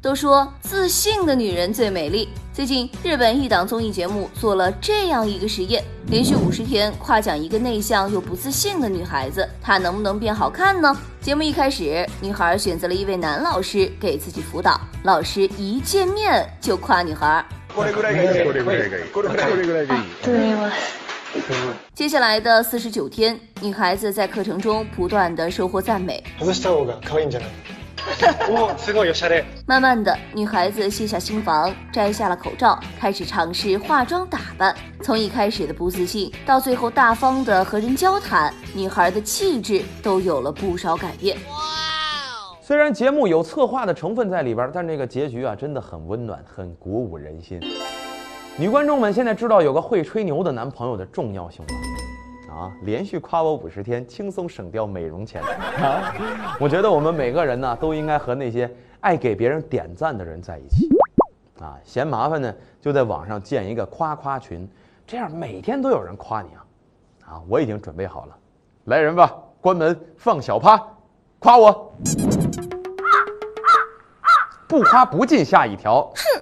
都说自信的女人最美丽。最近日本一档综艺节目做了这样一个实验，连续50天夸奖一个内向又不自信的女孩子，她能不能变好看呢？节目一开始，女孩选择了一位男老师给自己辅导，老师一见面就夸女孩。接下来的49天，女孩子在课程中不断的收获赞美。慢慢的，女孩子卸下心防，摘下了口罩，开始尝试化妆打扮。从一开始的不自信，到最后大方的和人交谈，女孩的气质都有了不少改变。虽然节目有策划的成分在里边，但这个结局啊，真的很温暖，很鼓舞人心。女观众们现在知道有个会吹牛的男朋友的重要性了。连续夸我50天，轻松省掉美容钱啊！我觉得我们每个人呢，都应该和那些爱给别人点赞的人在一起啊。嫌麻烦呢，就在网上建一个夸夸群，这样每天都有人夸你啊！我已经准备好了，来人吧，关门放小趴，夸我，不夸不进下一条。哼。